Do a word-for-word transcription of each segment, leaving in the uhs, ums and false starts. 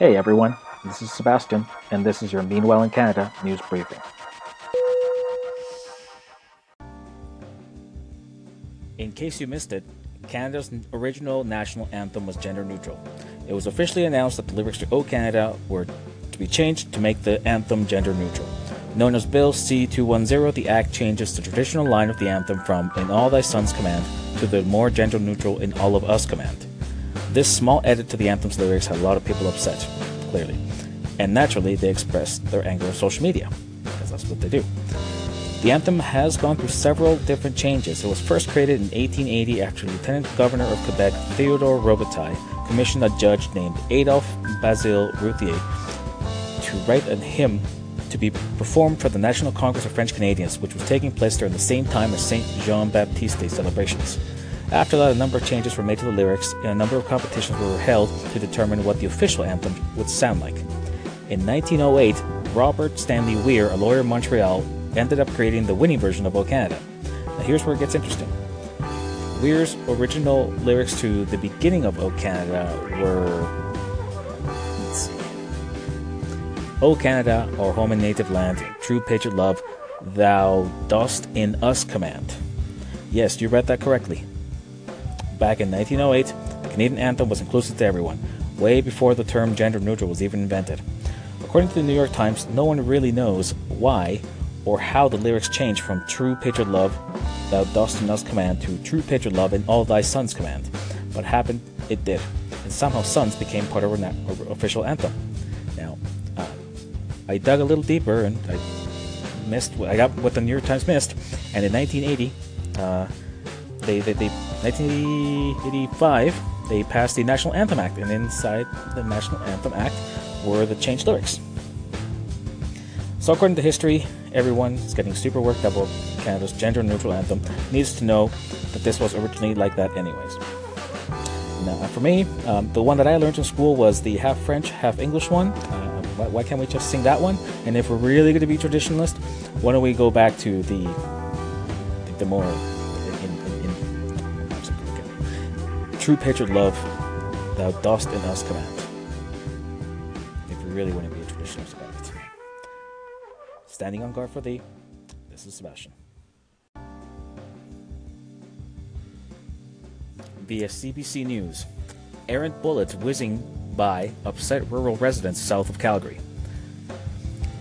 Hey everyone, this is Sebastian, and this is your Meanwhile in Canada news briefing. In case you missed it, Canada's original national anthem was gender neutral. It was officially announced that the lyrics to O Canada were to be changed to make the anthem gender neutral. Known as Bill C two ten, the act changes the traditional line of the anthem from "In All Thy Sons" command to the more gender neutral "In All of Us" command. This small edit to the anthem's lyrics had a lot of people upset, clearly. And naturally, they expressed their anger on social media, because that's what they do. The anthem has gone through several different changes. It was first created in eighteen eighty after Lieutenant Governor of Quebec Theodore Robitaille commissioned a judge named Adolphe Basile Routhier to write a hymn to be performed for the National Congress of French Canadians, which was taking place during the same time as Saint Jean-Baptiste celebrations. After that, a number of changes were made to the lyrics, and a number of competitions were held to determine what the official anthem would sound like. In nineteen oh eight, Robert Stanley Weir, a lawyer in Montreal, ended up creating the winning version of O Canada. Now here's where it gets interesting. Weir's original lyrics to the beginning of O Canada were, let's see, O Canada, our home and native land, true patriot love, thou dost in us command. Yes, you read that correctly. Back in nineteen oh eight, the Canadian anthem was inclusive to everyone, way before the term gender neutral was even invented. According to the New York Times, no one really knows why or how the lyrics changed from "True Patriot Love, Thou Dost in Us Command" to "True Patriot Love in All Thy Sons Command." What happened? It did. And somehow "Sons" became part of our official anthem. Now, uh, I dug a little deeper and I missed. I got what the New York Times missed. And in nineteen eighty, uh, they, they, they, nineteen eighty-five, they passed the National Anthem Act. And inside the National Anthem Act were the changed lyrics. So according to history, everyone is getting super worked up about Canada's gender-neutral anthem, needs to know that this was originally like that anyways. Now, for me, um, the one that I learned in school was the half-French, half-English one. Uh, why, why can't we just sing that one? And if we're really going to be traditionalist, why don't we go back to the the more in, in, in, I'm sorry, okay. True patriot love, thou dost in us command. If we really want to be a traditionalist about it. Standing on guard for thee, this is Sebastian. Via C B C News, errant bullets whizzing by upset rural residents south of Calgary.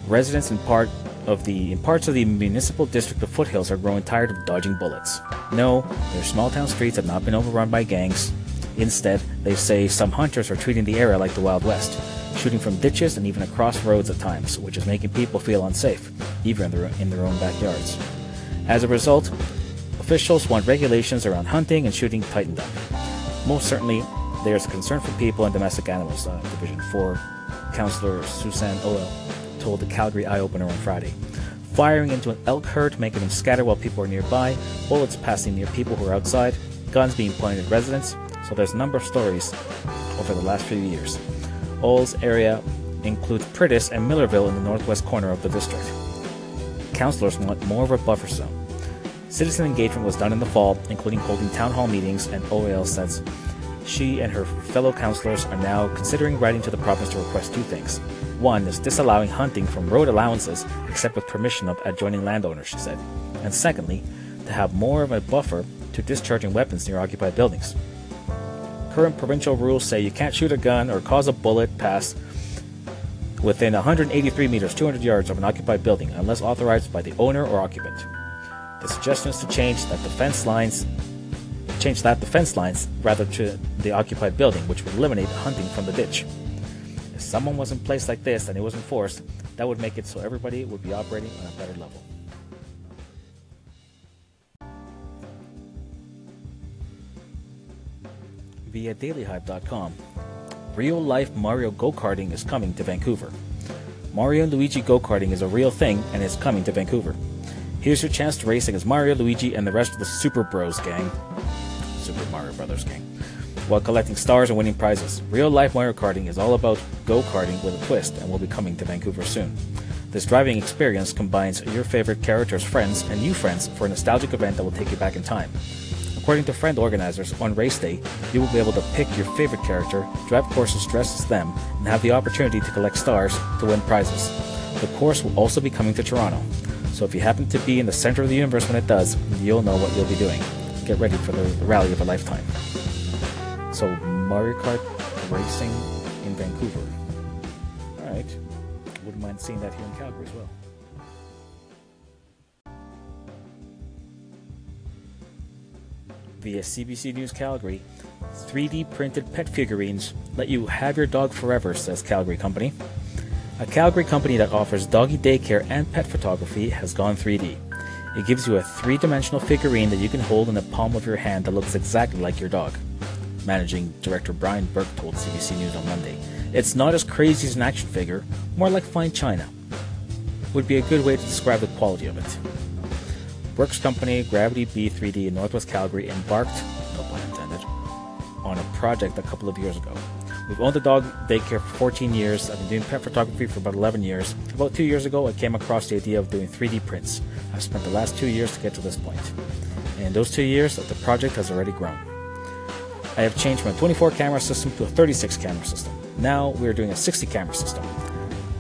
Residents in part of the in parts of the municipal district of Foothills are growing tired of dodging bullets. No, their small town streets have not been overrun by gangs. Instead, they say some hunters are treating the area like the Wild West, shooting from ditches and even across roads at times, which is making people feel unsafe, even in their, in their own backyards. As a result, officials want regulations around hunting and shooting tightened up. Most certainly, there's concern for people and domestic animals, uh, Division four Councillor Susan Oll told the Calgary Eye Opener on Friday. Firing into an elk herd, making them scatter while people are nearby, bullets passing near people who are outside, guns being pointed at residents, so there's a number of stories over the last few years. Oll's area includes Pritis and Millerville in the northwest corner of the district. Councillors want more of a buffer zone. Citizen engagement was done in the fall, including holding town hall meetings, and Oll says she and her fellow councillors are now considering writing to the province to request two things. One is disallowing hunting from road allowances except with permission of adjoining landowners, she said. And secondly, to have more of a buffer to discharging weapons near occupied buildings. Current provincial rules say you can't shoot a gun or cause a bullet pass within one hundred eighty-three meters, two hundred yards of an occupied building unless authorized by the owner or occupant. The suggestion is to change that the fence lines, change that the fence lines rather to the occupied building, which would eliminate hunting from the ditch. If someone was in place like this and it was enforced, that would make it so everybody would be operating on a better level. Via daily hype dot com, real-life Mario go-karting is coming to Vancouver. Mario and Luigi go-karting is a real thing and is coming to Vancouver. Here's your chance to race against Mario, Luigi, and the rest of the Super Bros gang, Super Mario Brothers gang, while collecting stars and winning prizes. Real-life Mario Karting is all about go-karting with a twist and will be coming to Vancouver soon. This driving experience combines your favorite characters, friends, and new friends for a nostalgic event that will take you back in time. According to friend organizers, on race day, you will be able to pick your favorite character, drive courses dressed as them, and have the opportunity to collect stars to win prizes. The course will also be coming to Toronto, so if you happen to be in the center of the universe when it does, you'll know what you'll be doing. Get ready for the rally of a lifetime. So, Mario Kart racing in Vancouver. Alright, wouldn't mind seeing that here in Calgary as well. Via C B C News Calgary, three D printed pet figurines let you have your dog forever, says Calgary company. A Calgary company that offers doggy daycare and pet photography has gone three D. It gives you a three-dimensional figurine that you can hold in the palm of your hand that looks exactly like your dog. Managing Director Brian Burke told C B C News on Monday, "It's not as crazy as an action figure, more like fine china. Would be a good way to describe the quality of it." Burke's company, Gravity B three D in Northwest Calgary, embarked, no pun intended, on a project a couple of years ago. "We've owned a dog daycare for fourteen years. I've been doing pet photography for about eleven years. About two years ago, I came across the idea of doing three D prints. I've spent the last two years to get to this point. And in those two years, the project has already grown. I have changed from a twenty-four camera system to a thirty-six camera system. Now we are doing a sixty camera system.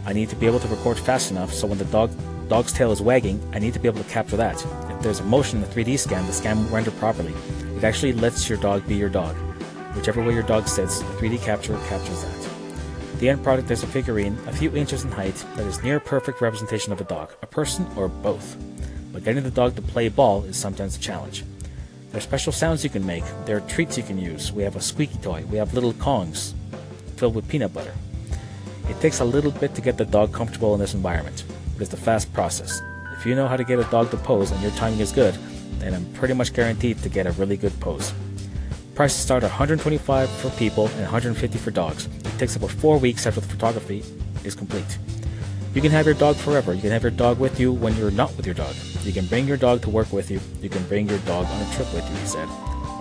I need to be able to record fast enough so when the dog dog's tail is wagging, I need to be able to capture that. If there's a motion in the three D scan, the scan won't render properly. It actually lets your dog be your dog. Whichever way your dog sits, the three D capture captures that. The end product is a figurine a few inches in height that is near perfect representation of a dog, a person, or both. But getting the dog to play ball is sometimes a challenge. There are special sounds you can make. There are treats you can use. We have a squeaky toy. We have little Kongs filled with peanut butter. It takes a little bit to get the dog comfortable in this environment, but it's a fast process. If you know how to get a dog to pose and your timing is good, then I'm pretty much guaranteed to get a really good pose. Prices start at one hundred twenty-five dollars for people and one hundred fifty dollars for dogs. It takes about four weeks after the photography is complete. You can have your dog forever. You can have your dog with you when you're not with your dog. You can bring your dog to work with you. You can bring your dog on a trip with you," he said.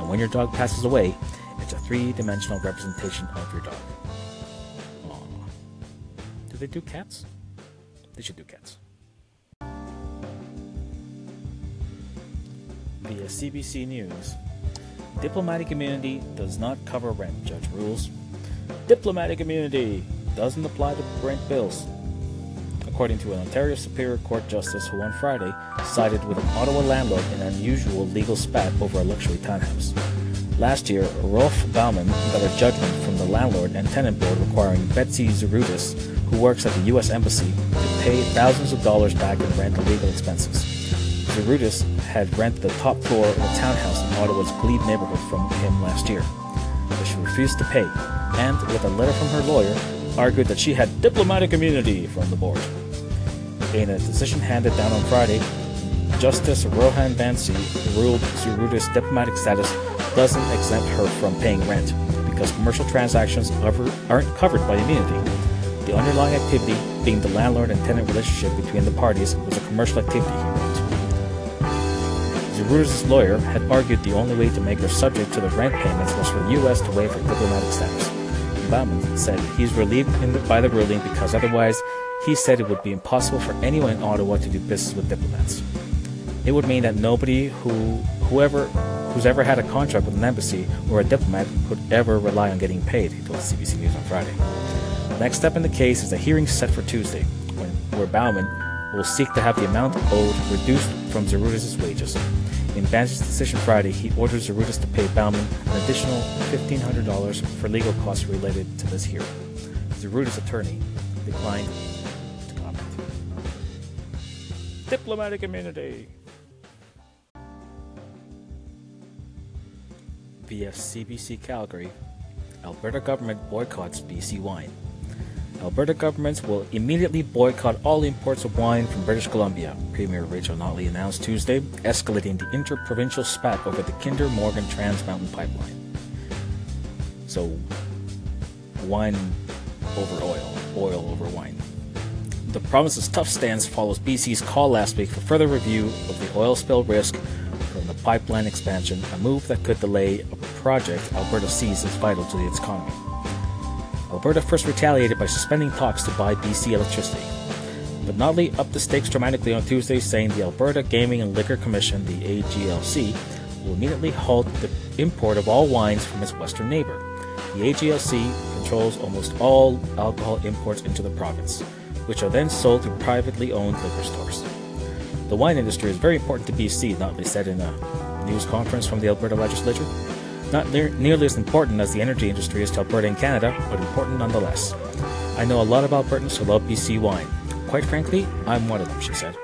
"And when your dog passes away, it's a three-dimensional representation of your dog." Aww. Do they do cats? They should do cats. Via C B C News, diplomatic immunity does not cover rent, judge rules. Diplomatic immunity doesn't apply to rent bills, according to an Ontario Superior Court justice who on Friday sided with an Ottawa landlord in an unusual legal spat over a luxury townhouse. Last year, Rolf Bauman got a judgment from the Landlord and Tenant Board requiring Betsy Zarudis, who works at the U S Embassy, to pay thousands of dollars back in rent and legal expenses. Zarudis had rented the top floor of a townhouse in Ottawa's Glebe neighborhood from him last year, but she refused to pay, and, with a letter from her lawyer, argued that she had diplomatic immunity from the board. In a decision handed down on Friday, Justice Rohan Vancy ruled Zarudis' diplomatic status doesn't exempt her from paying rent because commercial transactions aren't covered by immunity. The underlying activity being the landlord and tenant relationship between the parties was a commercial activity, he wrote. Zarudis' lawyer had argued the only way to make her subject to the rent payments was for the U S to waive her diplomatic status. Bauman said he's relieved in the, by the ruling because otherwise he said it would be impossible for anyone in Ottawa to do business with diplomats. It would mean that nobody who, whoever, who's ever had a contract with an embassy or a diplomat could ever rely on getting paid, he told C B C News on Friday. The next step in the case is a hearing set for Tuesday, when, where Bauman will seek to have the amount owed reduced from Zarudis' wages. In Bansi's decision Friday, he orders Zarudis to pay Bauman an additional fifteen hundred dollars for legal costs related to this hearing. Zarudis' attorney declined to comment. Diplomatic immunity. Via C B C Calgary, Alberta government boycotts B C wine. Alberta governments will immediately boycott all imports of wine from British Columbia, Premier Rachel Notley announced Tuesday, escalating the interprovincial spat over the Kinder Morgan Trans Mountain pipeline. So, wine over oil, oil over wine. The province's tough stance follows B C's call last week for further review of the oil spill risk from the pipeline expansion, a move that could delay a project Alberta sees as vital to its economy. Alberta first retaliated by suspending talks to buy B C electricity, but Notley upped the stakes dramatically on Tuesday, saying the Alberta Gaming and Liquor Commission, the A G L C, will immediately halt the import of all wines from its western neighbor. The A G L C controls almost all alcohol imports into the province, which are then sold through privately owned liquor stores. The wine industry is very important to B C, Notley said in a news conference from the Alberta legislature. Not ne- nearly as important as the energy industry is to Alberta and Canada, but important nonetheless. I know a lot of Albertans who love B C wine. Quite frankly, I'm one of them, she said.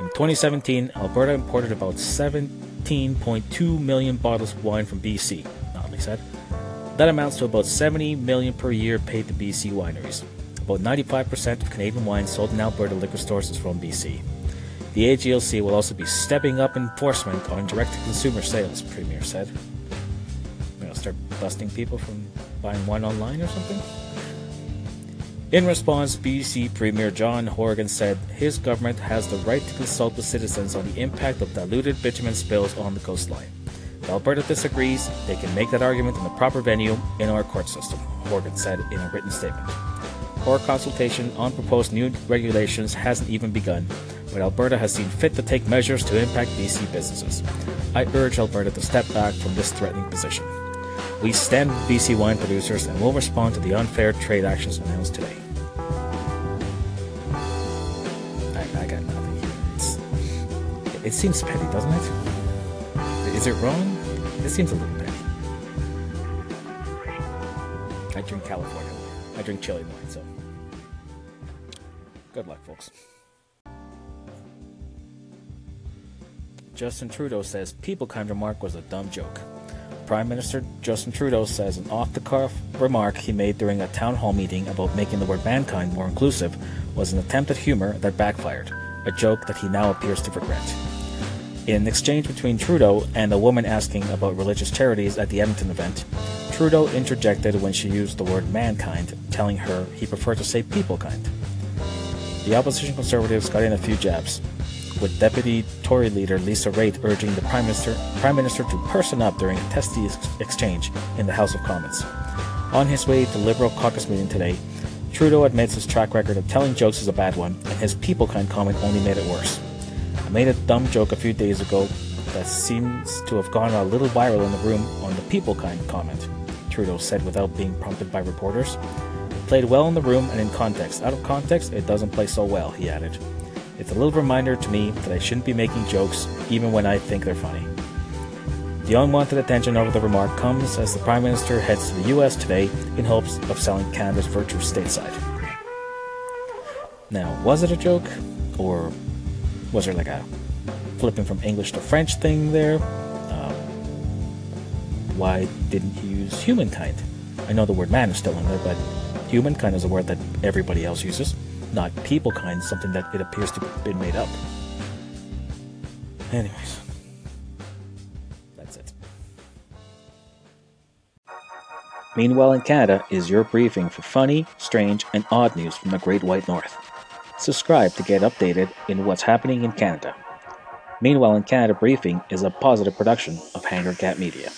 In twenty seventeen, Alberta imported about seventeen point two million bottles of wine from B C, Notley said. That amounts to about seventy million dollars per year paid to B C wineries. About ninety-five percent of Canadian wine sold in Alberta liquor stores is from B C. The A G L C will also be stepping up enforcement on direct-to-consumer sales, Premier said. You know, start busting people from buying wine online or something? In response, B C Premier John Horgan said his government has the right to consult with citizens on the impact of diluted bitumen spills on the coastline. If Alberta disagrees, they can make that argument in the proper venue in our court system, Horgan said in a written statement. Court consultation on proposed new regulations hasn't even begun, but Alberta has seen fit to take measures to impact B C businesses. I urge Alberta to step back from this threatening position. We stand with B C wine producers and will respond to the unfair trade actions announced today. I, I got nothing here. It's, it seems petty, doesn't it? Is it wrong? It seems a little petty. I drink California. I drink Chile wine, so good luck, folks. Justin Trudeau says people-kind remark was a dumb joke. Prime Minister Justin Trudeau says an off-the-cuff remark he made during a town hall meeting about making the word mankind more inclusive was an attempt at humor that backfired, a joke that he now appears to regret. In an exchange between Trudeau and a woman asking about religious charities at the Edmonton event, Trudeau interjected when she used the word mankind, telling her he preferred to say people-kind. The opposition Conservatives got in a few jabs, with Deputy Tory leader Lisa Raitt urging the Prime Minister, Prime Minister to person up during a testy ex- exchange in the House of Commons. On his way to the Liberal caucus meeting today, Trudeau admits his track record of telling jokes is a bad one, and his people-kind comment only made it worse. Made a dumb joke a few days ago that seems to have gone a little viral in the room on the people-kind comment, Trudeau said without being prompted by reporters. It played well in the room and in context. Out of context, it doesn't play so well, he added. It's a little reminder to me that I shouldn't be making jokes even when I think they're funny. The unwanted attention over the remark comes as the Prime Minister heads to the U S today in hopes of selling Canada's virtue stateside. Now, was it a joke? Or was there like a flipping from English to French thing there? Um, why didn't he use humankind? I know the word man is still in there, but humankind is a word that everybody else uses, not peoplekind, something that it appears to have been made up. Anyways, that's it. Meanwhile in Canada is your briefing for funny, strange, and odd news from the Great White North. Subscribe to get updated in what's happening in Canada. Meanwhile in Canada Briefing is a positive production of Hangar Cat Media.